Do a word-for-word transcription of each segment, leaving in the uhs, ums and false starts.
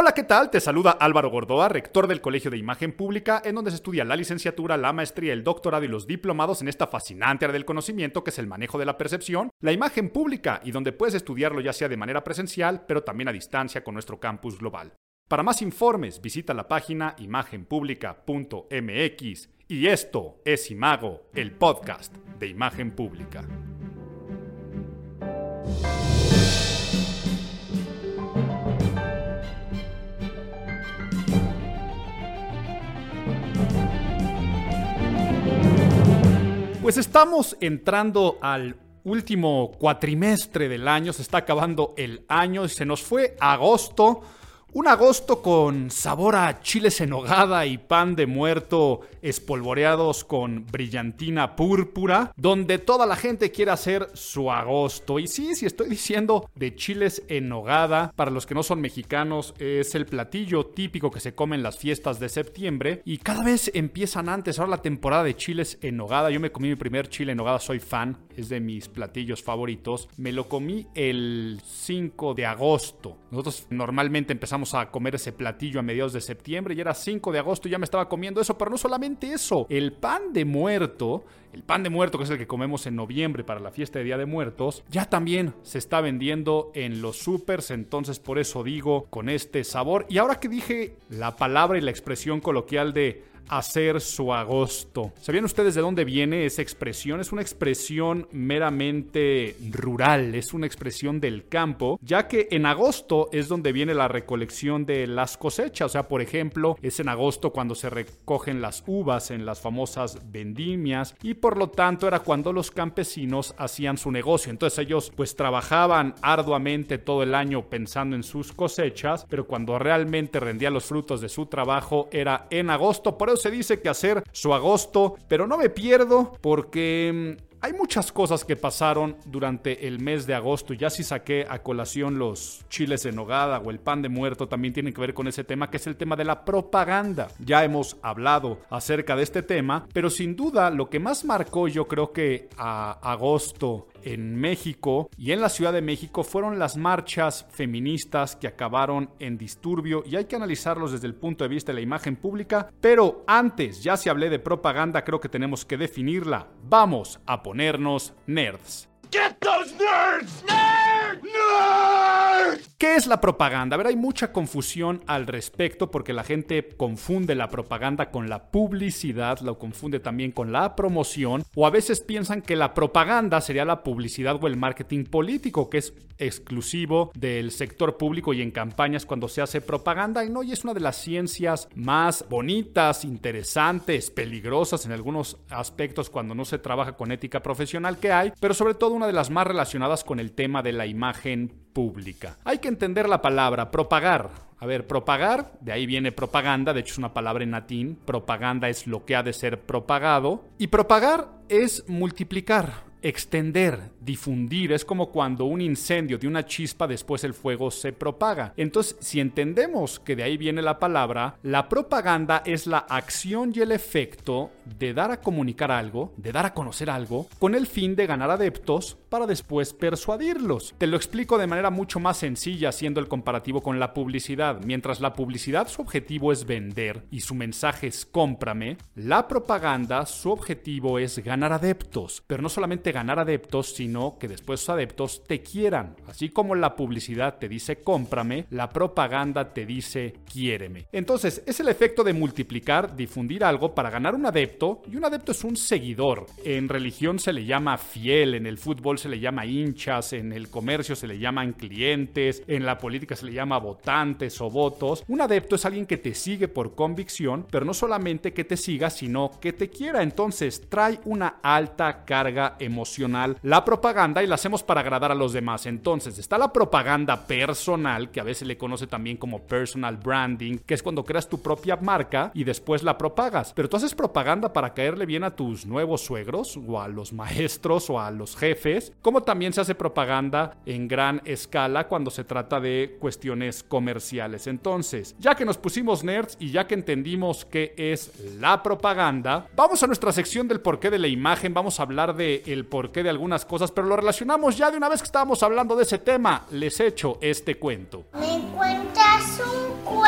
Hola, ¿qué tal? Te saluda Álvaro Gordoa, rector del Colegio de Imagen Pública, en donde se estudia la licenciatura, la maestría, el doctorado y los diplomados en esta fascinante área del conocimiento que es el manejo de la percepción, la imagen pública, y donde puedes estudiarlo ya sea de manera presencial, pero también a distancia con nuestro campus global. Para más informes, visita la página imagen pública punto m x. Y esto es Imago, el podcast de Imagen Pública. Pues estamos entrando al último cuatrimestre del año, se está acabando el año y se nos fue agosto. Un agosto con sabor a chiles en nogada y pan de muerto espolvoreados con brillantina púrpura, donde toda la gente quiere hacer su agosto. Y sí, sí estoy diciendo de chiles en nogada. Para los que no son mexicanos, es el platillo típico que se come en las fiestas de septiembre. Y cada vez empiezan antes. Ahora la temporada de chiles en nogada. Yo me comí mi primer chile en nogada, soy fan. Es de mis platillos favoritos. Me lo comí el cinco de agosto. Nosotros normalmente empezamos a comer ese platillo a mediados de septiembre y era cinco de agosto y ya me estaba comiendo eso, pero no solamente eso, el pan de muerto, el pan de muerto que es el que comemos en noviembre para la fiesta de Día de Muertos, ya también se está vendiendo en los supers, entonces por eso digo con este sabor. Y ahora que dije la palabra y la expresión coloquial de hacer su agosto. ¿Sabían ustedes de dónde viene esa expresión? Es una expresión meramente rural, es una expresión del campo, ya que en agosto es donde viene la recolección de las cosechas. O sea, por ejemplo, es en agosto cuando se recogen las uvas en las famosas vendimias y por lo tanto era cuando los campesinos hacían su negocio. Entonces ellos pues trabajaban arduamente todo el año pensando en sus cosechas, pero cuando realmente rendían los frutos de su trabajo era en agosto. Por eso se dice que hacer su agosto, pero no me pierdo porque hay muchas cosas que pasaron durante el mes de agosto. Ya si saqué a colación los chiles en nogada o el pan de muerto, también tienen que ver con ese tema, que es el tema de la propaganda. Ya hemos hablado acerca de este tema, pero sin duda lo que más marcó, yo creo que a agosto en México y en la Ciudad de México fueron las marchas feministas que acabaron en disturbio, y hay que analizarlos desde el punto de vista de la imagen pública. Pero antes, ya si hablé de propaganda, creo que tenemos que definirla. Vamos a ponernos nerds. Get those nerds! Nerds! Nerds! ¿Qué es la propaganda? A ver, hay mucha confusión al respecto porque la gente confunde la propaganda con la publicidad, lo confunde también con la promoción, o a veces piensan que la propaganda sería la publicidad o el marketing político, que es exclusivo del sector público y en campañas cuando se hace propaganda. Y no, y es una de las ciencias más bonitas, interesantes, peligrosas en algunos aspectos cuando no se trabaja con ética profesional que hay, pero sobre todo una de las más relacionadas con el tema de la imagen pública. Hay que entender la palabra propagar. A ver, propagar, de ahí viene propaganda, de hecho es una palabra en latín. Propaganda es lo que ha de ser propagado. Y propagar es multiplicar, extender, difundir. Es como cuando un incendio de una chispa, después el fuego se propaga. Entonces, si entendemos que de ahí viene la palabra, la propaganda es la acción y el efecto de dar a comunicar algo, de dar a conocer algo, con el fin de ganar adeptos para después persuadirlos. Te lo explico de manera mucho más sencilla haciendo el comparativo con la publicidad. Mientras la publicidad su objetivo es vender y su mensaje es cómprame, la propaganda su objetivo es ganar adeptos, pero no solamente ganar adeptos, sino que después sus adeptos te quieran. Así como la publicidad te dice cómprame, la propaganda te dice quiéreme. Entonces es el efecto de multiplicar, difundir algo para ganar un adepto, y un adepto es un seguidor. En religión se le llama fiel, en el fútbol se le llama hinchas, en el comercio se le llaman clientes, en la política se le llama votantes o votos. Un adepto es alguien que te sigue por convicción, pero no solamente que te siga, sino que te quiera. Entonces trae una alta carga emocional emocional la propaganda y la hacemos para agradar a los demás. Entonces está la propaganda personal, que a veces le conoce también como personal branding, que es cuando creas tu propia marca y después la propagas. Pero tú haces propaganda para caerle bien a tus nuevos suegros o a los maestros o a los jefes, como también se hace propaganda en gran escala cuando se trata de cuestiones comerciales. Entonces, ya que nos pusimos nerds y ya que entendimos qué es la propaganda, vamos a nuestra sección del porqué de la imagen. Vamos a hablar de el porqué de algunas cosas, pero lo relacionamos ya de una vez que estábamos hablando de ese tema. Les echo este cuento. ¿Me cuentas un cuento?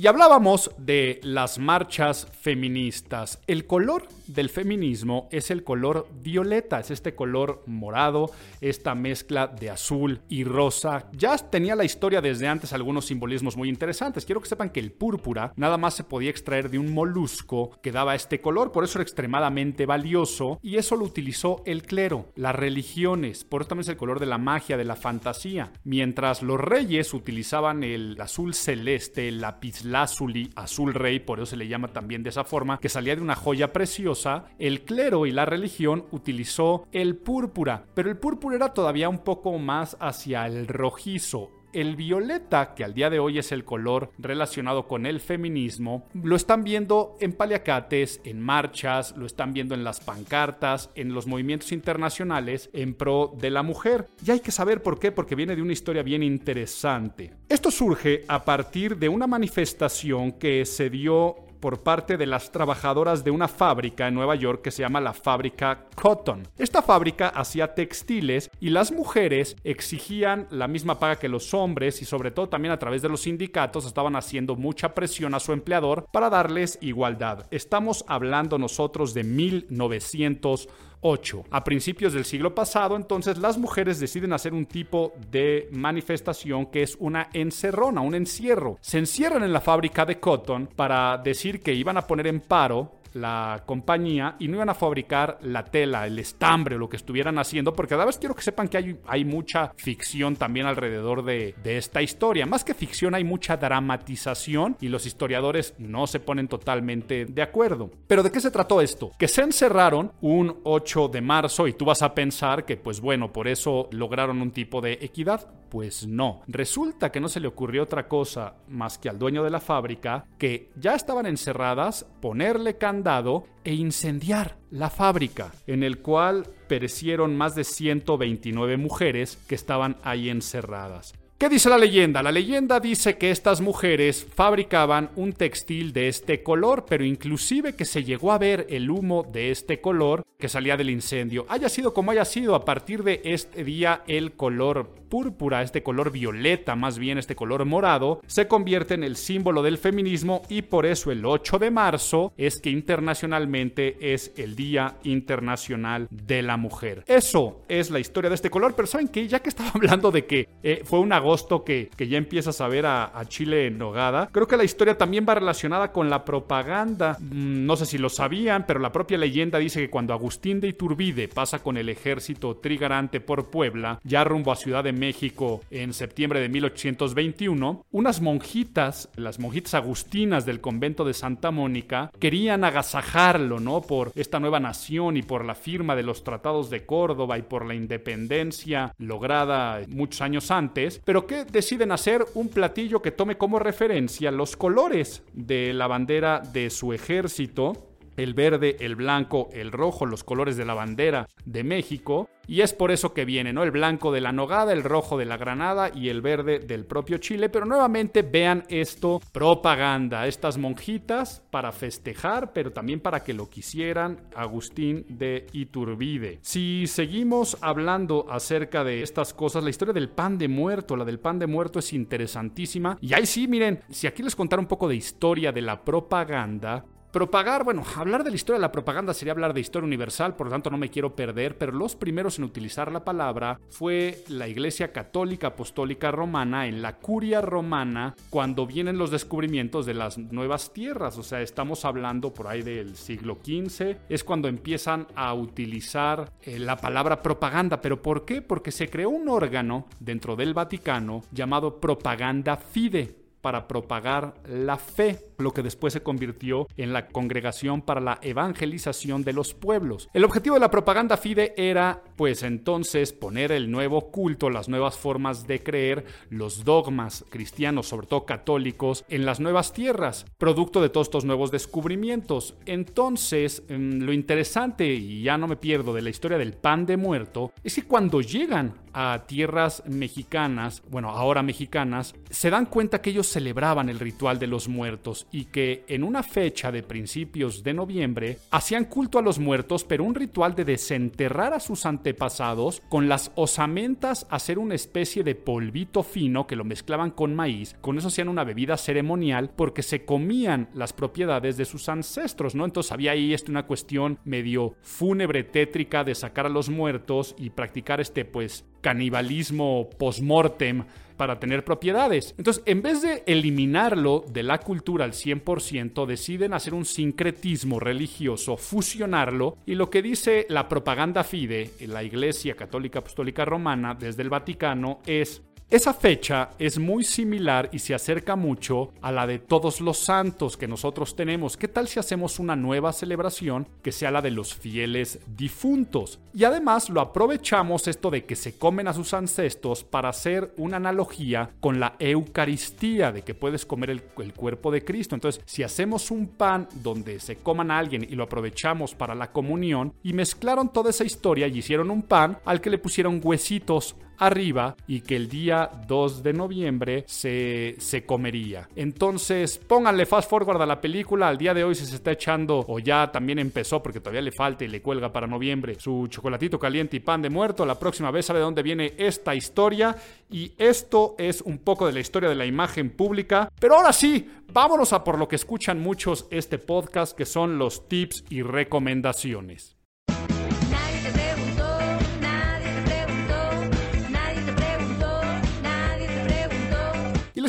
Y hablábamos de las marchas feministas. El color del feminismo es el color violeta, es este color morado, esta mezcla de azul y rosa. Ya tenía la historia desde antes algunos simbolismos muy interesantes. Quiero que sepan que el púrpura nada más se podía extraer de un molusco que daba este color, por eso era extremadamente valioso y eso lo utilizó el clero, las religiones, por eso también es el color de la magia, de la fantasía. Mientras los reyes utilizaban el azul celeste, el lapislázuli, azul rey, por eso se le llama también de esa forma, que salía de una joya preciosa, el clero y la religión utilizó el púrpura, pero el púrpura era todavía un poco más hacia el rojizo. El violeta, que al día de hoy es el color relacionado con el feminismo, lo están viendo en paliacates, en marchas, lo están viendo en las pancartas, en los movimientos internacionales en pro de la mujer. Y hay que saber por qué, porque viene de una historia bien interesante. Esto surge a partir de una manifestación que se dio por parte de las trabajadoras de una fábrica en Nueva York que se llama la fábrica Cotton. Esta fábrica hacía textiles y las mujeres exigían la misma paga que los hombres y sobre todo también a través de los sindicatos estaban haciendo mucha presión a su empleador para darles igualdad. Estamos hablando nosotros de mil novecientos ocho. A principios del siglo pasado, entonces, las mujeres deciden hacer un tipo de manifestación que es una encerrona, un encierro. Se encierran en la fábrica de Cotton para decir que iban a poner en paro la compañía y no iban a fabricar la tela, el estambre o lo que estuvieran haciendo, porque cada vez quiero que sepan que hay, hay mucha ficción también alrededor de, de esta historia. Más que ficción hay mucha dramatización y los historiadores no se ponen totalmente de acuerdo. ¿Pero de qué se trató esto? Que se encerraron un ocho de marzo y tú vas a pensar que pues bueno, por eso lograron un tipo de equidad. Pues no. Resulta que no se le ocurrió otra cosa más que al dueño de la fábrica, que ya estaban encerradas, ponerle candado e incendiar la fábrica, en el cual perecieron más de ciento veintinueve mujeres que estaban ahí encerradas. ¿Qué dice la leyenda? La leyenda dice que estas mujeres fabricaban un textil de este color, pero inclusive que se llegó a ver el humo de este color que salía del incendio. Haya sido como haya sido, a partir de este día el color púrpura, este color violeta, más bien este color morado, se convierte en el símbolo del feminismo y por eso el ocho de marzo es que internacionalmente es el Día Internacional de la Mujer. Eso es la historia de este color, pero ¿saben qué? Ya que estaba hablando de que eh, fue una que, que ya empiezas a ver a, a chile en nogada. Creo que la historia también va relacionada con la propaganda. No sé si lo sabían, pero la propia leyenda dice que cuando Agustín de Iturbide pasa con el ejército trigarante por Puebla, ya rumbo a Ciudad de México en septiembre de mil ochocientos veintiuno, unas monjitas, las monjitas agustinas del convento de Santa Mónica, querían agasajarlo, ¿no? Por esta nueva nación y por la firma de los tratados de Córdoba y por la independencia lograda muchos años antes, pero que deciden hacer un platillo que tome como referencia los colores de la bandera de su ejército, el verde, el blanco, el rojo, los colores de la bandera de México. Y es por eso que viene, ¿no? El blanco de la nogada, el rojo de la granada y el verde del propio chile. Pero nuevamente vean esto, propaganda. Estas monjitas para festejar, pero también para que lo quisieran Agustín de Iturbide. Si seguimos hablando acerca de estas cosas, la historia del pan de muerto, la del pan de muerto es interesantísima. Y ahí sí, miren, si aquí les contara un poco de historia de la propaganda... Propagar, bueno, hablar de la historia de la propaganda sería hablar de historia universal, por lo tanto no me quiero perder, pero los primeros en utilizar la palabra fue la Iglesia Católica Apostólica Romana, en la Curia Romana, cuando vienen los descubrimientos de las nuevas tierras, o sea, estamos hablando por ahí del siglo quince, es cuando empiezan a utilizar eh, la palabra propaganda, pero ¿por qué? Porque se creó un órgano dentro del Vaticano llamado Propaganda Fide, para propagar la fe, lo que después se convirtió en la Congregación para la Evangelización de los Pueblos. El objetivo de la propaganda fide era, pues entonces, poner el nuevo culto, las nuevas formas de creer, los dogmas cristianos, sobre todo católicos, en las nuevas tierras, producto de todos estos nuevos descubrimientos. Entonces, lo interesante, y ya no me pierdo de la historia del pan de muerto, es que cuando llegan a tierras mexicanas, bueno, ahora mexicanas, se dan cuenta que ellos celebraban el ritual de los muertos y que, en una fecha de principios de noviembre, hacían culto a los muertos, pero un ritual de desenterrar a sus antepasados, con las osamentas hacer una especie de polvito fino que lo mezclaban con maíz. Con eso hacían una bebida ceremonial porque se comían las propiedades de sus ancestros, ¿no? Entonces había ahí este, una cuestión medio fúnebre, tétrica, de sacar a los muertos y practicar este, pues, canibalismo post-mortem para tener propiedades. Entonces, en vez de eliminarlo de la cultura al cien por ciento, deciden hacer un sincretismo religioso, fusionarlo, y lo que dice la Propaganda Fide, la Iglesia Católica Apostólica Romana, desde el Vaticano, es: esa fecha es muy similar y se acerca mucho a la de todos los santos que nosotros tenemos. ¿Qué tal si hacemos una nueva celebración que sea la de los fieles difuntos? Y además lo aprovechamos, esto de que se comen a sus ancestros, para hacer una analogía con la Eucaristía, de que puedes comer el, el cuerpo de Cristo. Entonces, si hacemos un pan donde se coman a alguien y lo aprovechamos para la comunión, y mezclaron toda esa historia y hicieron un pan al que le pusieron huesitos arriba y que el día dos de noviembre se, se comería. Entonces, pónganle fast forward a la película. Al día de hoy, si se está echando, o ya también empezó, porque todavía le falta y le cuelga para noviembre, su chocolatito caliente y pan de muerto, la próxima vez sabe de dónde viene esta historia. Y esto es un poco de la historia de la imagen pública. Pero ahora sí, vámonos a por lo que escuchan muchos este podcast, que son los tips y recomendaciones.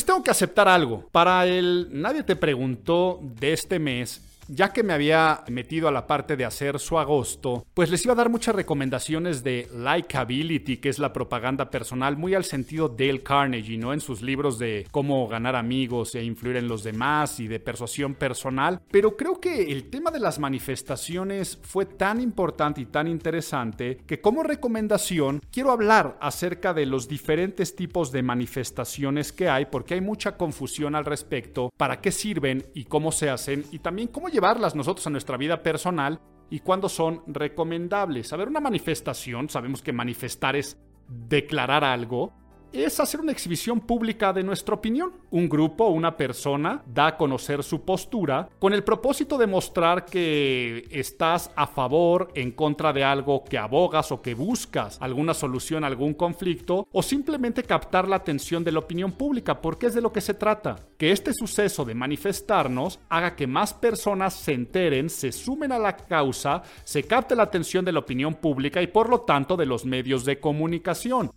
Tengo que aceptar algo. Para el Nadie te preguntó de este mes, ya que me había metido a la parte de hacer su agosto, pues les iba a dar muchas recomendaciones de likability, que es la propaganda personal, muy al sentido Dale Carnegie, ¿no? En sus libros de cómo ganar amigos e influir en los demás y de persuasión personal. Pero creo que el tema de las manifestaciones fue tan importante y tan interesante que, como recomendación, quiero hablar acerca de los diferentes tipos de manifestaciones que hay, porque hay mucha confusión al respecto, para qué sirven y cómo se hacen, y también cómo llevarlas nosotros a nuestra vida personal y cuándo son recomendables. A ver, una manifestación, sabemos que manifestar es declarar algo, es hacer una exhibición pública de nuestra opinión. Un grupo o una persona da a conocer su postura con el propósito de mostrar que estás a favor, en contra de algo que abogas o que buscas, alguna solución a algún conflicto, o simplemente captar la atención de la opinión pública, porque es de lo que se trata. Que este suceso de manifestarnos haga que más personas se enteren, se sumen a la causa, se capte la atención de la opinión pública y, por lo tanto, de los medios de comunicación.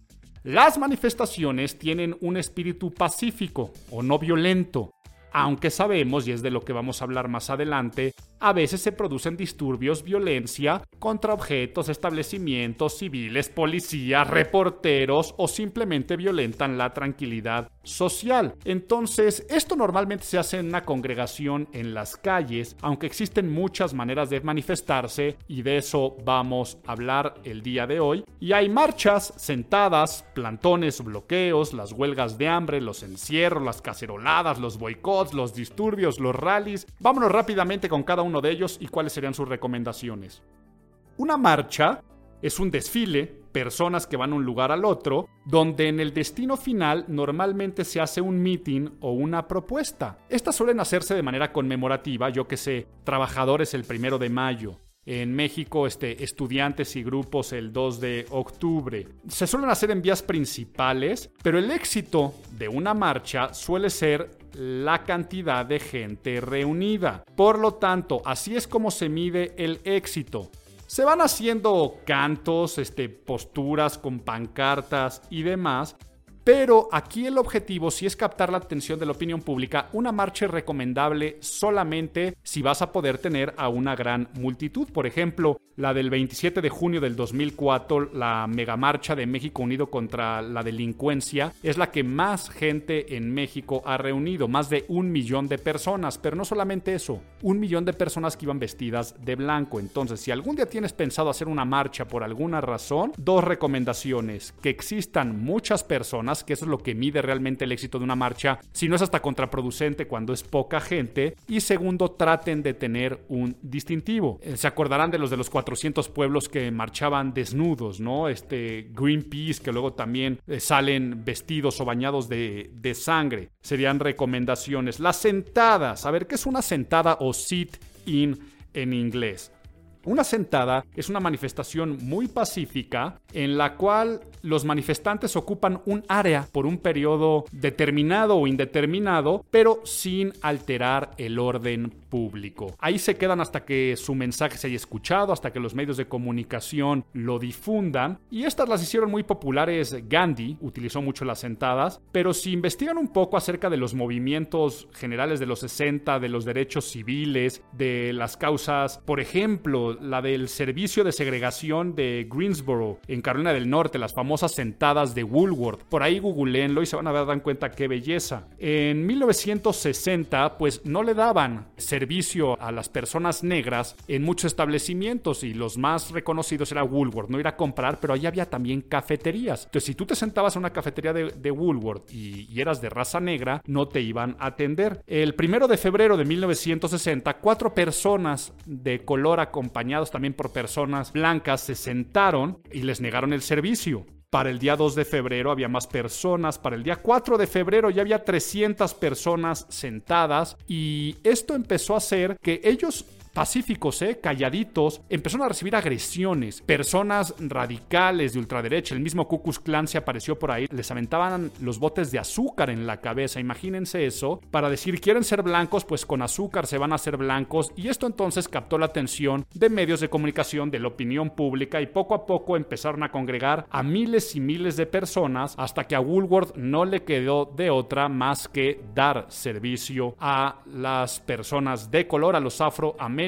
Las manifestaciones tienen un espíritu pacífico o no violento, aunque sabemos, y es de lo que vamos a hablar más adelante, a veces se producen disturbios, violencia contra objetos, establecimientos, civiles, policías, reporteros, o simplemente violentan la tranquilidad social. Entonces, esto normalmente se hace en una congregación en las calles, aunque existen muchas maneras de manifestarse, y de eso vamos a hablar el día de hoy. Y hay marchas, sentadas, plantones, bloqueos, las huelgas de hambre, los encierros, las caceroladas, los boicots, los disturbios, los rallies. Vámonos rápidamente con cada uno de ellos y cuáles serían sus recomendaciones. Una marcha es un desfile, personas que van de un lugar al otro, donde en el destino final normalmente se hace un mitin o una propuesta. Estas suelen hacerse de manera conmemorativa, yo que sé, trabajadores el primero de mayo. En México, este, estudiantes y grupos el dos de octubre. Se suelen hacer en vías principales, pero el éxito de una marcha suele ser la cantidad de gente reunida. Por lo tanto, así es como se mide el éxito. Se van haciendo cantos, este, posturas con pancartas y demás. Pero aquí el objetivo sí es captar la atención de la opinión pública. Una marcha es recomendable solamente si vas a poder tener a una gran multitud. Por ejemplo, la del veintisiete de junio del dos mil cuatro, la megamarcha de México Unido contra la Delincuencia, es la que más gente en México ha reunido, más de un millón de personas. Pero no solamente eso, un millón de personas que iban vestidas de blanco. Entonces, si algún día tienes pensado hacer una marcha por alguna razón, dos recomendaciones: que existan muchas personas, que eso es lo que mide realmente el éxito de una marcha, si no es hasta contraproducente cuando es poca gente, y segundo, traten de tener un distintivo. Se acordarán de los de los cuatrocientos pueblos que marchaban desnudos, ¿no? Este Greenpeace, que luego también eh, salen vestidos o bañados de, de sangre. Serían recomendaciones. Las sentadas. A ver, ¿qué es una sentada o sit-in en inglés? Una sentada es una manifestación muy pacífica en la cual los manifestantes ocupan un área por un periodo determinado o indeterminado, pero sin alterar el orden público. Ahí se quedan hasta que su mensaje se haya escuchado, hasta que los medios de comunicación lo difundan. Y estas las hicieron muy populares. Gandhi utilizó mucho las sentadas, pero si investigan un poco acerca de los movimientos generales de los sesenta, de los derechos civiles, de las causas, por ejemplo, la del servicio de segregación de Greensboro en Carolina del Norte, las famosas sentadas de Woolworth. Por ahí googleenlo y se van a dar cuenta qué belleza. En mil novecientos sesenta, pues no le daban servicio a las personas negras en muchos establecimientos, y los más reconocidos era Woolworth, no ir a comprar, pero ahí había también cafeterías. Entonces, si tú te sentabas en una cafetería de, de Woolworth y, y eras de raza negra, no te iban a atender. El primero de febrero de mil novecientos sesenta, cuatro personas de color acompañadas acompañados también por personas blancas, se sentaron y les negaron el servicio. Para el día dos de febrero había más personas. Para el día cuatro de febrero ya había trescientas personas sentadas. Y esto empezó a hacer que ellos, pacíficos, eh, calladitos, empezaron a recibir agresiones. Personas radicales de ultraderecha, el mismo Ku Klux Klan se apareció por ahí, les aventaban los botes de azúcar en la cabeza, imagínense eso, para decir quieren ser blancos, pues con azúcar se van a hacer blancos. Y esto entonces captó la atención de medios de comunicación, de la opinión pública, y poco a poco empezaron a congregar a miles y miles de personas, hasta que a Woolworth no le quedó de otra más que dar servicio a las personas de color, a los afroamericanos.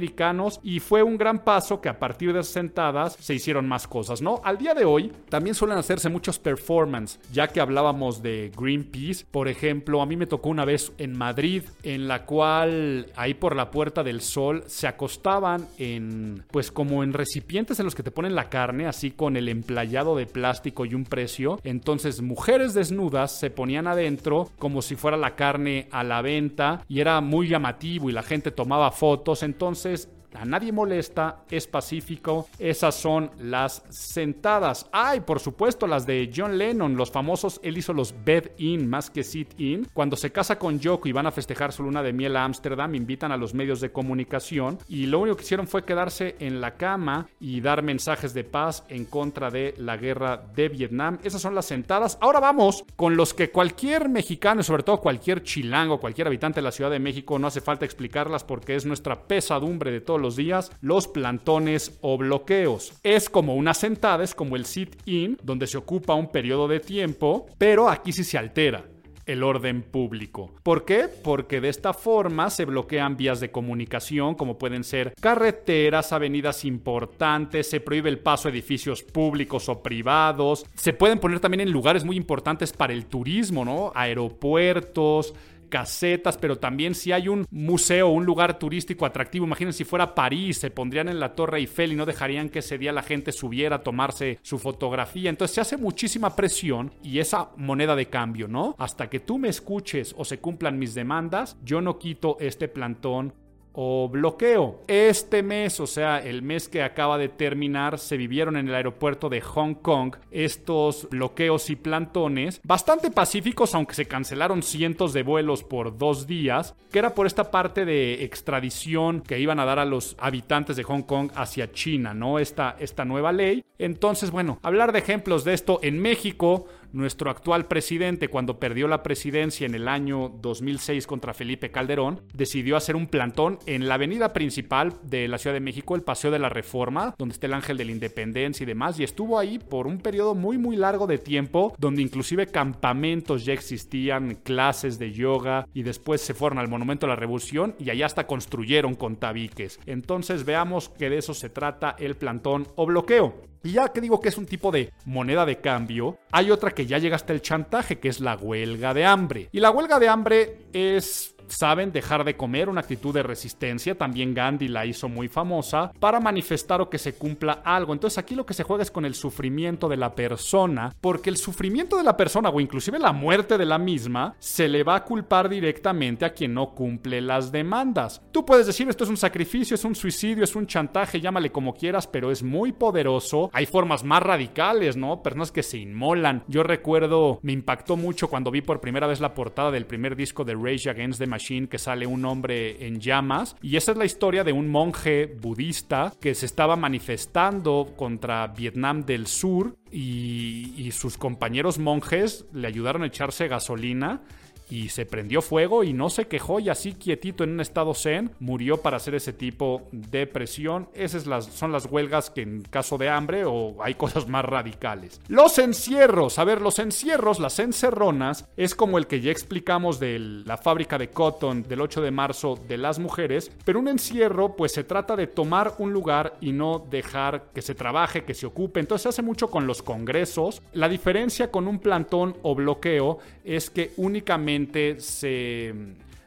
Y fue un gran paso que a partir de sentadas se hicieron más cosas, ¿no? Al día de hoy también suelen hacerse muchos performances, ya que hablábamos de Greenpeace. Por ejemplo, a mí me tocó una vez en Madrid, en la cual ahí por la Puerta del Sol se acostaban en, pues como en recipientes en los que te ponen la carne, así con el emplayado de plástico y un precio. Entonces mujeres desnudas se ponían adentro como si fuera la carne a la venta, y era muy llamativo y la gente tomaba fotos. Entonces a nadie molesta, es pacífico. Esas son las sentadas. Ay, ah, por supuesto, las de John Lennon, los famosos. Él hizo los bed-in más que sit-in. Cuando se casa con Yoko y van a festejar su luna de miel a Ámsterdam, invitan a los medios de comunicación y lo único que hicieron fue quedarse en la cama y dar mensajes de paz en contra de la guerra de Vietnam. Esas son las sentadas. Ahora vamos con los que cualquier mexicano, y sobre todo cualquier chilango, cualquier habitante de la Ciudad de México, no hace falta explicarlas porque es nuestra pesadumbre de todos los días: los plantones o bloqueos. Es como una sentada, es como el sit-in, donde se ocupa un periodo de tiempo, pero aquí sí se altera el orden público. ¿Por qué? Porque de esta forma se bloquean vías de comunicación, como pueden ser carreteras, avenidas importantes, se prohíbe el paso a edificios públicos o privados, se pueden poner también en lugares muy importantes para el turismo, ¿no? Aeropuertos, casetas, pero también si hay un museo, un lugar turístico atractivo, imagínense si fuera París, se pondrían en la Torre Eiffel y no dejarían que ese día la gente subiera a tomarse su fotografía. Entonces se hace muchísima presión y esa moneda de cambio, ¿no? Hasta que tú me escuches o se cumplan mis demandas, yo no quito este plantón o bloqueo. Este mes, o sea, el mes que acaba de terminar, se vivieron en el aeropuerto de Hong Kong estos bloqueos y plantones bastante pacíficos, aunque se cancelaron cientos de vuelos por dos días, que era por esta parte de extradición que iban a dar a los habitantes de Hong Kong hacia China, ¿no? Esta, esta nueva ley. Entonces, bueno, hablar de ejemplos de esto en México. Nuestro actual presidente, cuando perdió la presidencia en el año dos mil seis contra Felipe Calderón, decidió hacer un plantón en la avenida principal de la Ciudad de México, el Paseo de la Reforma, donde está el Ángel de la Independencia y demás, y estuvo ahí por un periodo muy muy largo de tiempo, donde inclusive campamentos ya existían, clases de yoga, y después se fueron al Monumento a la Revolución y allá hasta construyeron con tabiques. Entonces veamos que de eso se trata el plantón o bloqueo. Y ya que digo que es un tipo de moneda de cambio, hay otra que ya llega hasta el chantaje, que es la huelga de hambre. Y la huelga de hambre es saben dejar de comer, una actitud de resistencia. También Gandhi la hizo muy famosa para manifestar o que se cumpla algo. Entonces aquí lo que se juega es con el sufrimiento de la persona, porque el sufrimiento de la persona o inclusive la muerte de la misma se le va a culpar directamente a quien no cumple las demandas. Tú puedes decir esto es un sacrificio, es un suicidio, es un chantaje, llámale como quieras, pero es muy poderoso. Hay formas más radicales, ¿no? Personas que se inmolan. Yo recuerdo, me impactó mucho cuando vi por primera vez la portada del primer disco de Rage Against the Machine, que sale un hombre en llamas, y esa es la historia de un monje budista que se estaba manifestando contra Vietnam del Sur y, y sus compañeros monjes le ayudaron a echarse gasolina y se prendió fuego y no se quejó, y así quietito en un estado zen murió para hacer ese tipo de presión. Esas son las huelgas que en caso de hambre o hay cosas más radicales. Los encierros. A ver, los encierros, las encerronas, es como el que ya explicamos de la fábrica de Cotton del ocho de marzo de las mujeres, pero un encierro pues se trata de tomar un lugar y no dejar que se trabaje, que se ocupe. Entonces se hace mucho con los congresos. La diferencia con un plantón o bloqueo es que únicamente se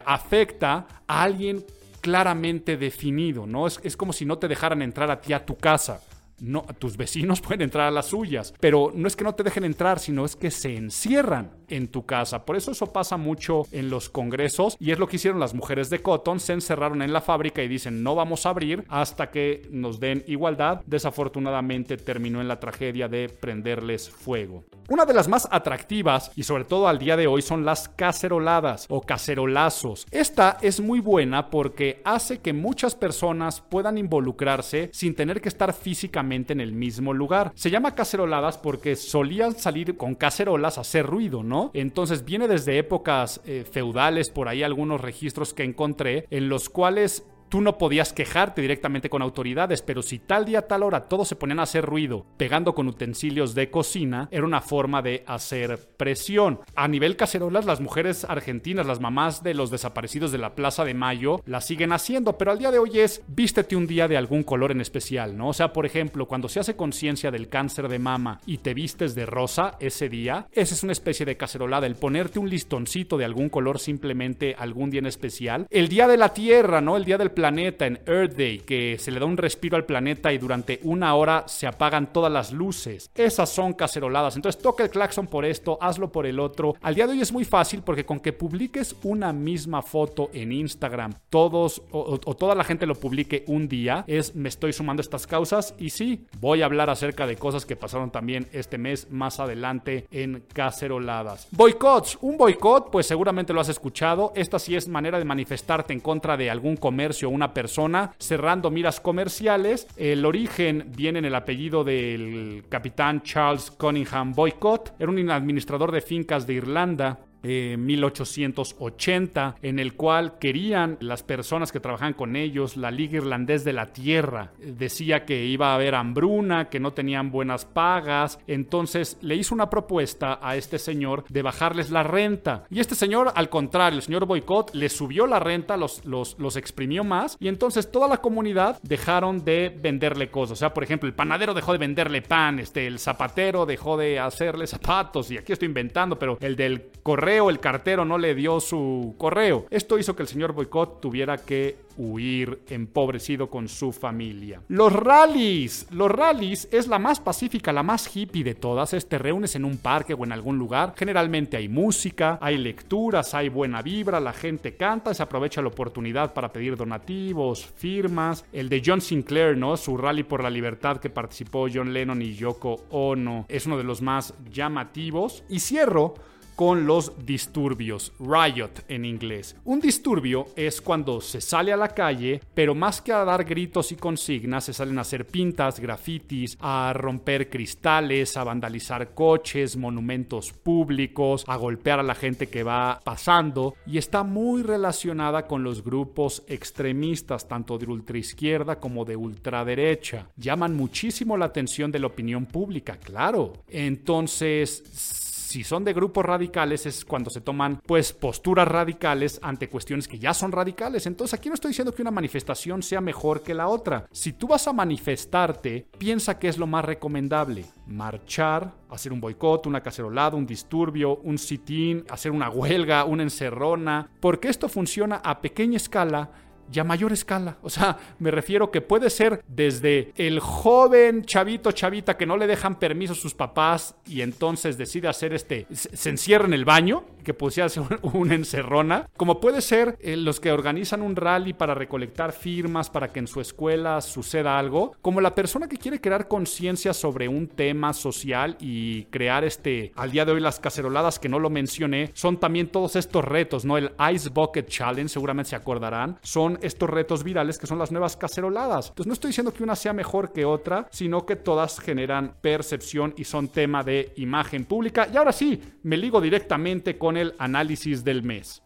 afecta a alguien claramente definido, ¿no? Es, es como si no te dejaran entrar a ti a tu casa. No, tus vecinos pueden entrar a las suyas, pero no es que no te dejen entrar, sino es que se encierran en tu casa. Por eso eso pasa mucho en los congresos, y es lo que hicieron las mujeres de Cotton. Se encerraron en la fábrica y dicen no vamos a abrir hasta que nos den igualdad. Desafortunadamente terminó en la tragedia de prenderles fuego. Una de las más atractivas y sobre todo al día de hoy son las caceroladas o cacerolazos. Esta es muy buena porque hace que muchas personas puedan involucrarse sin tener que estar físicamente en el mismo lugar. Se llama caceroladas porque solían salir con cacerolas a hacer ruido, ¿no? Entonces viene desde épocas eh, feudales, por ahí algunos registros que encontré, en los cuales tú no podías quejarte directamente con autoridades, pero si tal día, tal hora todos se ponían a hacer ruido pegando con utensilios de cocina, era una forma de hacer presión. A nivel cacerolas, las mujeres argentinas, las mamás de los desaparecidos de la Plaza de Mayo, las siguen haciendo, pero al día de hoy es vístete un día de algún color en especial, ¿no? O sea, por ejemplo, cuando se hace conciencia del cáncer de mama y te vistes de rosa ese día, esa es una especie de cacerolada, el ponerte un listoncito de algún color simplemente algún día en especial. El día de la tierra, ¿no? El día del planeta, en Earth Day, que se le da un respiro al planeta y durante una hora se apagan todas las luces. Esas son caceroladas. Entonces toca el claxon por esto, hazlo por el otro. Al día de hoy es muy fácil porque con que publiques una misma foto en Instagram, todos o, o toda la gente lo publique un día, es me estoy sumando a estas causas. Y sí, voy a hablar acerca de cosas que pasaron también este mes más adelante en caceroladas. Boicots. Un boicot, pues seguramente lo has escuchado. Esta sí es manera de manifestarte en contra de algún comercio, una persona, cerrando miras comerciales. El origen viene en el apellido del capitán Charles Cunningham Boycott. Era un administrador de fincas de Irlanda. Eh, mil ochocientos ochenta, en el cual querían las personas que trabajaban con ellos, la Liga Irlandés de la Tierra, decía que iba a haber hambruna, que no tenían buenas pagas, entonces le hizo una propuesta a este señor de bajarles la renta, y este señor al contrario, el señor Boycott, le subió la renta, los, los, los exprimió más, y entonces toda la comunidad dejaron de venderle cosas. O sea, por ejemplo, el panadero dejó de venderle pan, este, el zapatero dejó de hacerle zapatos, y aquí estoy inventando, pero el del correo, el cartero no le dio su correo. Esto hizo que el señor Boycott tuviera que huir empobrecido con su familia. Los rallies. Los rallies es la más pacífica, la más hippie de todas. Es te reúnes en un parque o en algún lugar. Generalmente hay música, hay lecturas, hay buena vibra, la gente canta, se aprovecha la oportunidad para pedir donativos, firmas. El de John Sinclair, ¿no? Su rally por la libertad que participó John Lennon y Yoko Ono. Es uno de los más llamativos. Y cierro con los disturbios, riot en inglés. Un disturbio es cuando se sale a la calle, pero más que a dar gritos y consignas, se salen a hacer pintas, grafitis, a romper cristales, a vandalizar coches, monumentos públicos, a golpear a la gente que va pasando, y está muy relacionada con los grupos extremistas, tanto de ultraizquierda como de ultraderecha. Llaman muchísimo la atención de la opinión pública, claro. Entonces si son de grupos radicales es cuando se toman pues posturas radicales ante cuestiones que ya son radicales. Entonces aquí no estoy diciendo que una manifestación sea mejor que la otra. Si tú vas a manifestarte, piensa qué es lo más recomendable. Marchar, hacer un boicot, una cacerolada, un disturbio, un sit-in, hacer una huelga, una encerrona, porque esto funciona a pequeña escala y a mayor escala. O sea, me refiero que puede ser desde el joven chavito, chavita que no le dejan permiso a sus papás y entonces decide hacer este, se encierra en el baño, que pusiera hacer una encerrona, como puede ser eh, los que organizan un rally para recolectar firmas para que en su escuela suceda algo, como la persona que quiere crear conciencia sobre un tema social y crear este, al día de hoy las caceroladas que no lo mencioné, son también todos estos retos, ¿no? El Ice Bucket Challenge, seguramente se acordarán, son estos retos virales que son las nuevas caceroladas. Entonces no estoy diciendo que una sea mejor que otra, sino que todas generan percepción y son tema de imagen pública. Y ahora sí, me ligo directamente con el análisis del mes.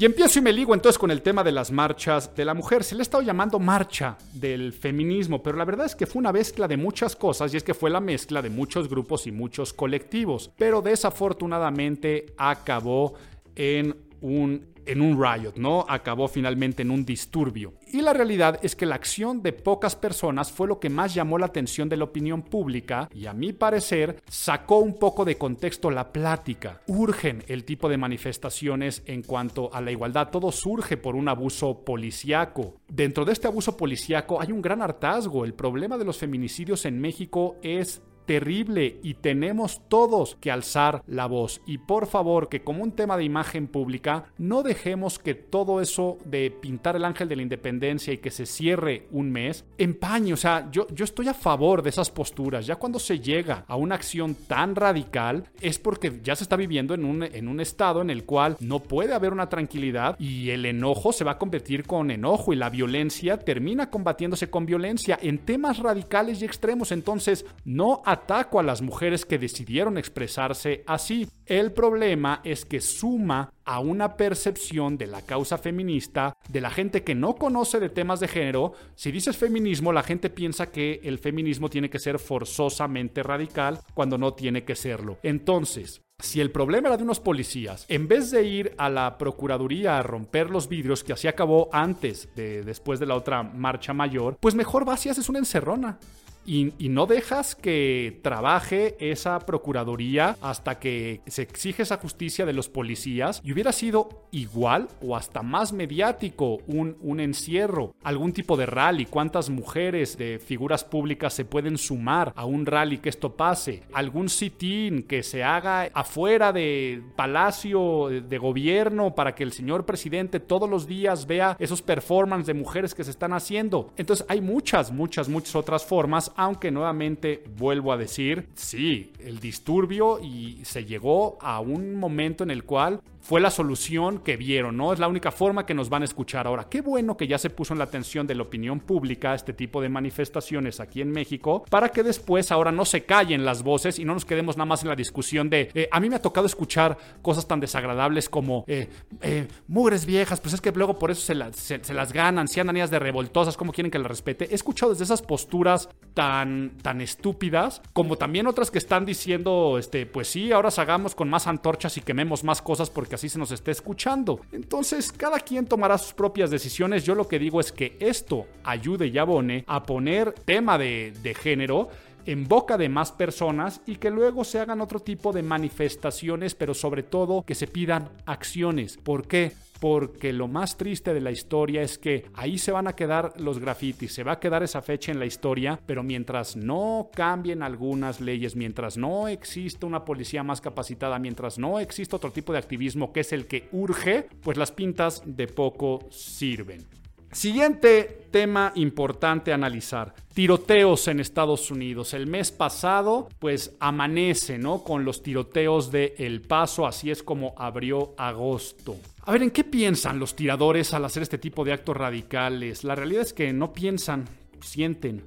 Y empiezo y me ligo entonces con el tema de las marchas de la mujer. Se le ha estado llamando marcha del feminismo, pero la verdad es que fue una mezcla de muchas cosas y es que fue la mezcla de muchos grupos y muchos colectivos. Pero desafortunadamente acabó en un, en un riot, ¿no? Acabó finalmente en un disturbio. Y la realidad es que la acción de pocas personas fue lo que más llamó la atención de la opinión pública y a mi parecer sacó un poco de contexto la plática. Urgen el tipo de manifestaciones en cuanto a la igualdad. Todo surge por un abuso policíaco. Dentro de este abuso policíaco hay un gran hartazgo. El problema de los feminicidios en México es terrible y tenemos todos que alzar la voz. Y por favor, que como un tema de imagen pública, no dejemos que todo eso de pintar el ángel de la independencia y que se cierre un mes empañe. O sea, yo, yo estoy a favor de esas posturas. Ya cuando se llega a una acción tan radical es porque ya se está viviendo en un, en un estado en el cual no puede haber una tranquilidad y el enojo se va a convertir con enojo y la violencia termina combatiéndose con violencia en temas radicales y extremos. Entonces, no a ataco a las mujeres que decidieron expresarse así. El problema es que suma a una percepción de la causa feminista de la gente que no conoce de temas de género. Si dices feminismo, la gente piensa que el feminismo tiene que ser forzosamente radical cuando no tiene que serlo. Entonces, si el problema era de unos policías, en vez de ir a la procuraduría a romper los vidrios, que así acabó antes de después de la otra marcha mayor, pues mejor vas y haces una encerrona. Y, y no dejas que trabaje esa procuraduría hasta que se exige esa justicia de los policías y hubiera sido igual o hasta más mediático un, un encierro, algún tipo de rally. ¿Cuántas mujeres de figuras públicas se pueden sumar a un rally que esto pase? Algún sit-in que se haga afuera de Palacio de Gobierno para que el señor presidente todos los días vea esos performances de mujeres que se están haciendo. Entonces hay muchas, muchas, muchas otras formas. Aunque nuevamente vuelvo a decir, sí, el disturbio y se llegó a un momento en el cual fue la solución que vieron, ¿no? Es la única forma que nos van a escuchar ahora. Qué bueno que ya se puso en la atención de la opinión pública este tipo de manifestaciones aquí en México para que después ahora no se callen las voces y no nos quedemos nada más en la discusión de eh, a mí me ha tocado escuchar cosas tan desagradables como eh, eh, mugres viejas, pues es que luego por eso se, la, se, se las ganan, si andan ellas de revoltosas, ¿cómo quieren que las respete? He escuchado desde esas posturas Tan, tan estúpidas, como también otras que están diciendo, este, pues sí, ahora hagamos con más antorchas y quememos más cosas porque así se nos está escuchando. Entonces, cada quien tomará sus propias decisiones. Yo lo que digo es que esto ayude y abone a poner tema de, de género en boca de más personas y que luego se hagan otro tipo de manifestaciones, pero sobre todo que se pidan acciones. ¿Por qué? Porque lo más triste de la historia es que ahí se van a quedar los grafitis, se va a quedar esa fecha en la historia, pero mientras no cambien algunas leyes, mientras no exista una policía más capacitada, mientras no exista otro tipo de activismo que es el que urge, pues las pintas de poco sirven. Siguiente tema importante a analizar. Tiroteos en Estados Unidos. El mes pasado, pues amanece, ¿no? Con los tiroteos de El Paso, así es como abrió agosto. A ver, ¿en qué piensan los tiradores al hacer este tipo de actos radicales? La realidad es que no piensan, sienten.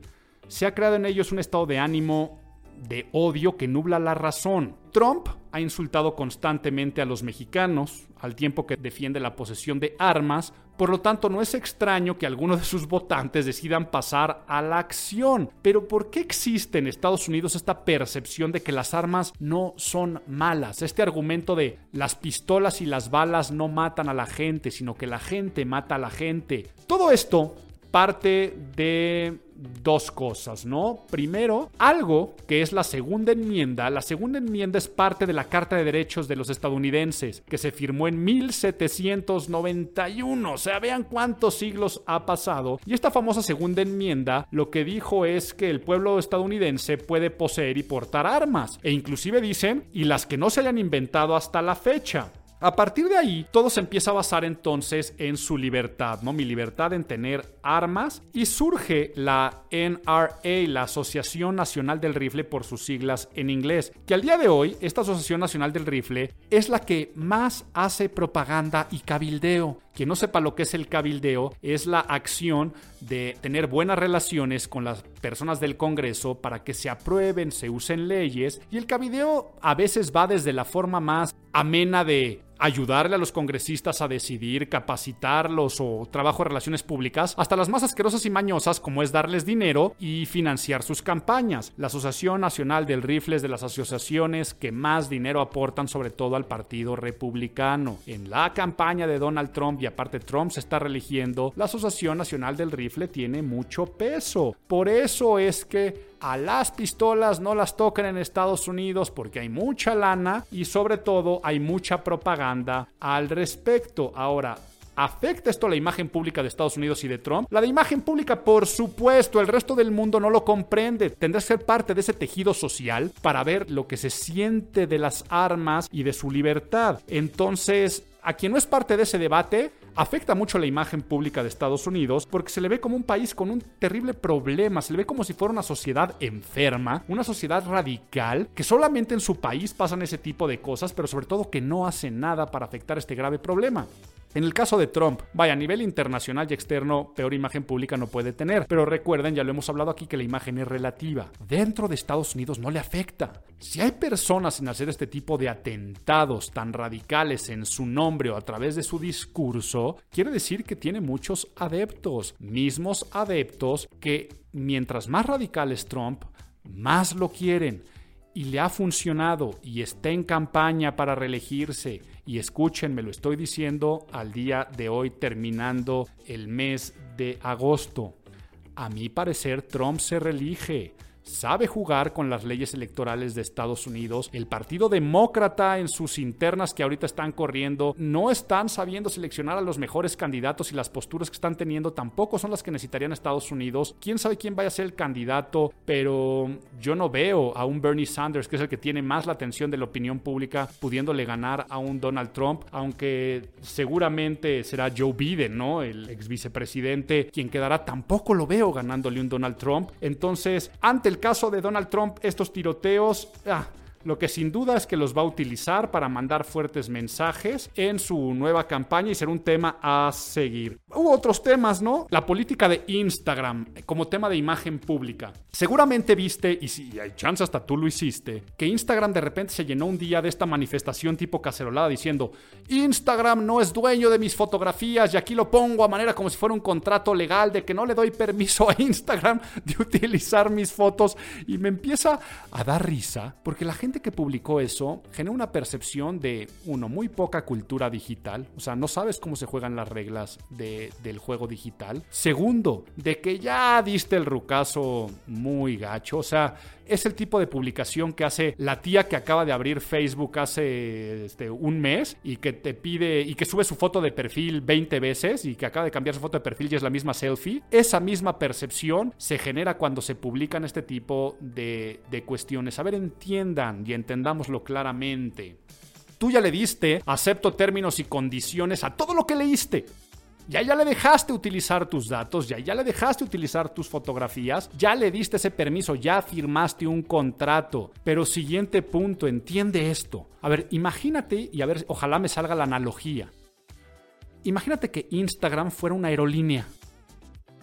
Se ha creado en ellos un estado de ánimo de odio que nubla la razón. Trump ha insultado constantemente a los mexicanos, al tiempo que defiende la posesión de armas, por lo tanto no es extraño que algunos de sus votantes decidan pasar a la acción. Pero ¿por qué existe en Estados Unidos esta percepción de que las armas no son malas? Este argumento de las pistolas y las balas no matan a la gente, sino que la gente mata a la gente. Todo esto parte de dos cosas, ¿no? Primero, algo que es la segunda enmienda. La segunda enmienda es parte de la Carta de Derechos de los Estadounidenses, que se firmó en mil setecientos noventa y uno. O sea, vean cuántos siglos ha pasado. Y esta famosa segunda enmienda lo que dijo es que el pueblo estadounidense puede poseer y portar armas. E inclusive dicen, y las que no se hayan inventado hasta la fecha. A partir de ahí, todo se empieza a basar entonces en su libertad, ¿no? Mi libertad en tener armas. Y surge la N R A, la Asociación Nacional del Rifle por sus siglas en inglés, que al día de hoy, esta Asociación Nacional del Rifle es la que más hace propaganda y cabildeo. Quien no sepa lo que es el cabildeo, es la acción de tener buenas relaciones con las personas del Congreso para que se aprueben, se usen leyes. Y el cabildeo a veces va desde la forma más amena de ayudarle a los congresistas a decidir, capacitarlos o trabajo de relaciones públicas, hasta las más asquerosas y mañosas como es darles dinero y financiar sus campañas. La Asociación Nacional del Rifle es de las asociaciones que más dinero aportan, sobre todo al Partido Republicano. En la campaña de Donald Trump, y aparte Trump se está reeligiendo, la Asociación Nacional del Rifle tiene mucho peso. Por eso es que a las pistolas no las tocan en Estados Unidos, porque hay mucha lana y sobre todo hay mucha propaganda al respecto. Ahora, ¿afecta esto la imagen pública de Estados Unidos y de Trump? La de imagen pública, por supuesto, el resto del mundo no lo comprende. Tendrás que ser parte de ese tejido social para ver lo que se siente de las armas y de su libertad. Entonces, a quien no es parte de ese debate, afecta mucho la imagen pública de Estados Unidos porque se le ve como un país con un terrible problema, se le ve como si fuera una sociedad enferma, una sociedad radical, que solamente en su país pasan ese tipo de cosas, pero sobre todo que no hace nada para afectar este grave problema. En el caso de Trump, vaya, a nivel internacional y externo, peor imagen pública no puede tener. Pero recuerden, ya lo hemos hablado aquí, que la imagen es relativa. Dentro de Estados Unidos no le afecta. Si hay personas en hacer este tipo de atentados tan radicales en su nombre o a través de su discurso, quiere decir que tiene muchos adeptos. Mismos adeptos que, mientras más radical es Trump, más lo quieren. Y le ha funcionado y está en campaña para reelegirse. Y escúchenme, lo estoy diciendo al día de hoy, terminando el mes de agosto. A mi parecer, Trump se reelige. Sabe jugar con las leyes electorales de Estados Unidos. El Partido Demócrata en sus internas que ahorita están corriendo no están sabiendo seleccionar a los mejores candidatos y las posturas que están teniendo tampoco son las que necesitarían Estados Unidos. Quién sabe quién vaya a ser el candidato, pero yo no veo a un Bernie Sanders, que es el que tiene más la atención de la opinión pública, pudiéndole ganar a un Donald Trump, aunque seguramente será Joe Biden, ¿no? El ex vicepresidente, quien quedará. Tampoco lo veo ganándole un Donald Trump. Entonces, ante el caso de Donald Trump, estos tiroteos, ah, lo que sin duda es que los va a utilizar para mandar fuertes mensajes en su nueva campaña y será un tema a seguir. Hubo otros temas, ¿no? La política de Instagram como tema de imagen pública. Seguramente viste, y si hay chance hasta tú lo hiciste, que Instagram de repente se llenó un día de esta manifestación tipo cacerolada diciendo: Instagram no es dueño de mis fotografías y aquí lo pongo a manera como si fuera un contrato legal de que no le doy permiso a Instagram de utilizar mis fotos. Y me empieza a dar risa porque la gente que publicó eso genera una percepción de, uno, muy poca cultura digital. O sea, no sabes cómo se juegan las reglas de, del juego digital. Segundo, de que ya diste el rucazo muy gacho. O sea, es el tipo de publicación que hace la tía que acaba de abrir Facebook hace este, un mes y que te pide y que sube su foto de perfil veinte veces y que acaba de cambiar su foto de perfil y es la misma selfie. Esa misma percepción se genera cuando se publican este tipo de, de cuestiones. A ver, entiendan y entendámoslo claramente. Tú ya le diste acepto términos y condiciones a todo lo que leíste. Ya ya le dejaste utilizar tus datos, ya ya le dejaste utilizar tus fotografías, ya le diste ese permiso, ya firmaste un contrato. Pero siguiente punto, entiende esto. A ver, imagínate, y a ver, ojalá me salga la analogía. Imagínate que Instagram fuera una aerolínea,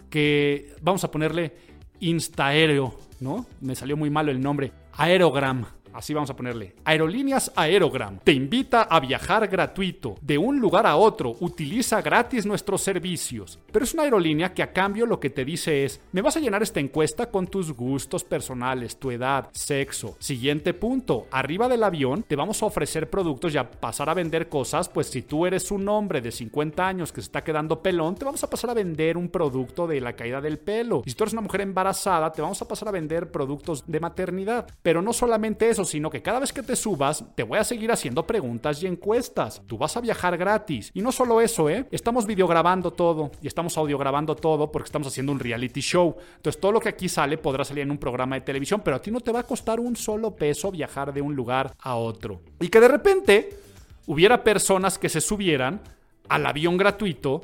que vamos a ponerle Instaaéreo, ¿no? Me salió muy malo el nombre. Aerogram. Así vamos a ponerle. Aerolíneas Aerogram te invita a viajar gratuito de un lugar a otro. Utiliza gratis nuestros servicios. Pero es una aerolínea que a cambio lo que te dice es: me vas a llenar esta encuesta con tus gustos personales, tu edad, sexo. Siguiente punto. Arriba del avión te vamos a ofrecer productos y a pasar a vender cosas. Pues si tú eres un hombre de cincuenta años que se está quedando pelón, te vamos a pasar a vender un producto de la caída del pelo. Y si tú eres una mujer embarazada, te vamos a pasar a vender productos de maternidad. Pero no solamente eso, sino que cada vez que te subas te voy a seguir haciendo preguntas y encuestas. Tú vas a viajar gratis. Y no solo eso, ¿eh? Estamos videograbando todo y estamos audiograbando todo porque estamos haciendo un reality show. Entonces todo lo que aquí sale podrá salir en un programa de televisión, pero a ti no te va a costar un solo peso viajar de un lugar a otro. Y que de repente hubiera personas que se subieran al avión gratuito,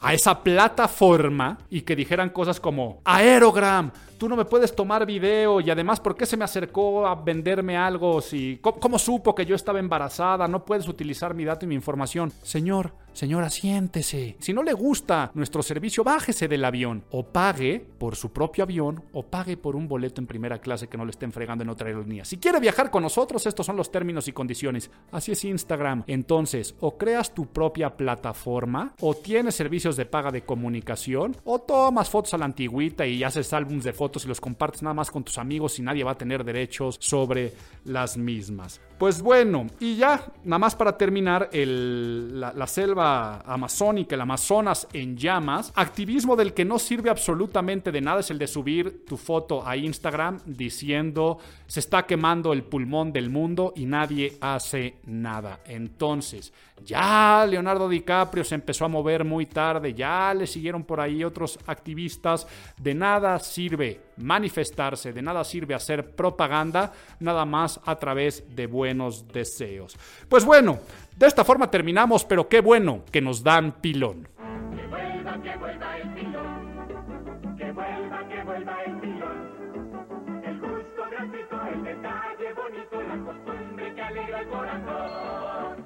a esa plataforma, y que dijeran cosas como: Aerogram, tú no me puedes tomar video, y además, ¿por qué se me acercó a venderme algo? Si, ¿cómo, cómo supo que yo estaba embarazada? No puedes utilizar mi dato y mi información. Señor, señora, siéntese. Si no le gusta nuestro servicio, bájese del avión, o pague por su propio avión, o pague por un boleto en primera clase que no le estén fregando en otra aerolínea. Si quiere viajar con nosotros, estos son los términos y condiciones. Así es Instagram. Entonces, o creas tu propia plataforma, o tienes servicios de paga de comunicación, o tomas fotos a la antigüita y haces álbumes de fotos y los compartes nada más con tus amigos y nadie va a tener derechos sobre las mismas. Pues bueno, y ya nada más para terminar, el, la, la selva amazónica, el Amazonas en llamas. Activismo del que no sirve absolutamente de nada es el de subir tu foto a Instagram diciendo: se está quemando el pulmón del mundo y nadie hace nada. Entonces, ya Leonardo DiCaprio se empezó a mover muy tarde, ya le siguieron por ahí otros activistas. De nada sirve manifestarse, de nada sirve hacer propaganda, nada más a través de buenos deseos. Pues bueno, de esta forma terminamos, pero qué bueno que nos dan pilón. Que vuelva, que vuelva el pilón, que vuelva, que vuelva el pilón, el gusto gratuito, el detalle bonito, la costumbre que alegra el corazón.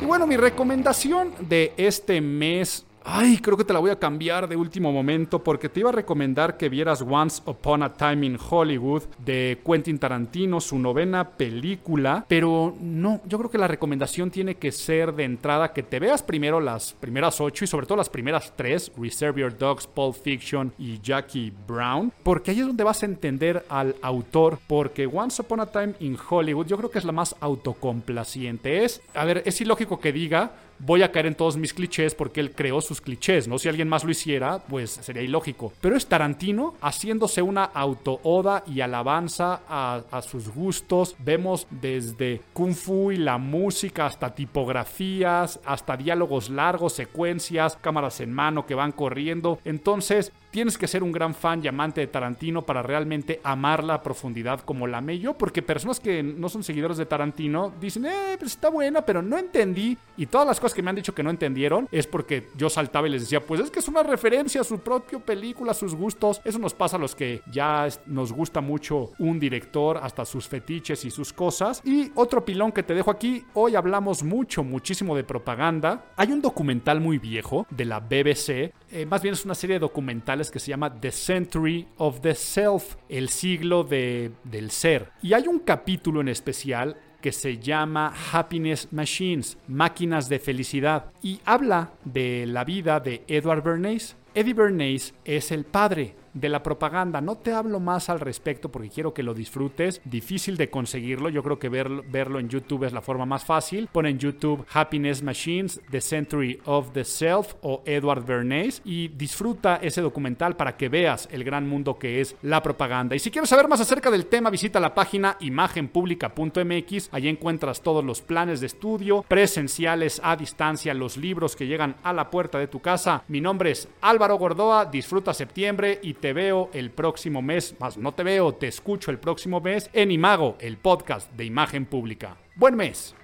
Y bueno, mi recomendación de este mes, ay, creo que te la voy a cambiar de último momento porque te iba a recomendar que vieras Once Upon a Time in Hollywood de Quentin Tarantino, su novena película, pero no, yo creo que la recomendación tiene que ser de entrada que te veas primero las primeras ocho y sobre todo las primeras tres, Reserve Your Dogs, Pulp Fiction y Jackie Brown, porque ahí es donde vas a entender al autor, porque Once Upon a Time in Hollywood yo creo que es la más autocomplaciente. Es, a ver, es ilógico que diga: voy a caer en todos mis clichés, porque él creó sus clichés, ¿no? Si alguien más lo hiciera, pues sería ilógico. Pero es Tarantino haciéndose una auto-oda y alabanza a, a sus gustos. Vemos desde Kung Fu y la música, hasta tipografías, hasta diálogos largos, secuencias, cámaras en mano que van corriendo. Entonces, tienes que ser un gran fan y amante de Tarantino para realmente amarla a profundidad como la amé yo, porque personas que no son seguidores de Tarantino dicen: eh, pues está buena, pero no entendí. Y todas las cosas que me han dicho que no entendieron es porque yo saltaba y les decía: pues es que es una referencia a su propia película, a sus gustos. Eso nos pasa a los que ya nos gusta mucho un director, hasta sus fetiches y sus cosas. Y otro pilón que te dejo aquí, hoy hablamos mucho, muchísimo de propaganda. Hay un documental muy viejo de la B B C, eh, más bien es una serie de documentales que se llama The Century of the Self, el siglo de, del ser. Y hay un capítulo en especial que se llama Happiness Machines, máquinas de felicidad, y habla de la vida de Edward Bernays. Eddie Bernays es el padre de la propaganda. No te hablo más al respecto porque quiero que lo disfrutes. Difícil de conseguirlo, yo creo que verlo, verlo en YouTube es la forma más fácil. Pon en YouTube Happiness Machines, The Century of the Self o Edward Bernays y disfruta ese documental para que veas el gran mundo que es la propaganda. Y si quieres saber más acerca del tema, visita la página imagen pública punto m x. Allí encuentras todos los planes de estudio presenciales, a distancia, los libros que llegan a la puerta de tu casa. Mi nombre es Álvaro Gordoa, disfruta septiembre y te veo el próximo mes, más no te veo, te escucho el próximo mes en Imago, el podcast de Imagen Pública. ¡Buen mes!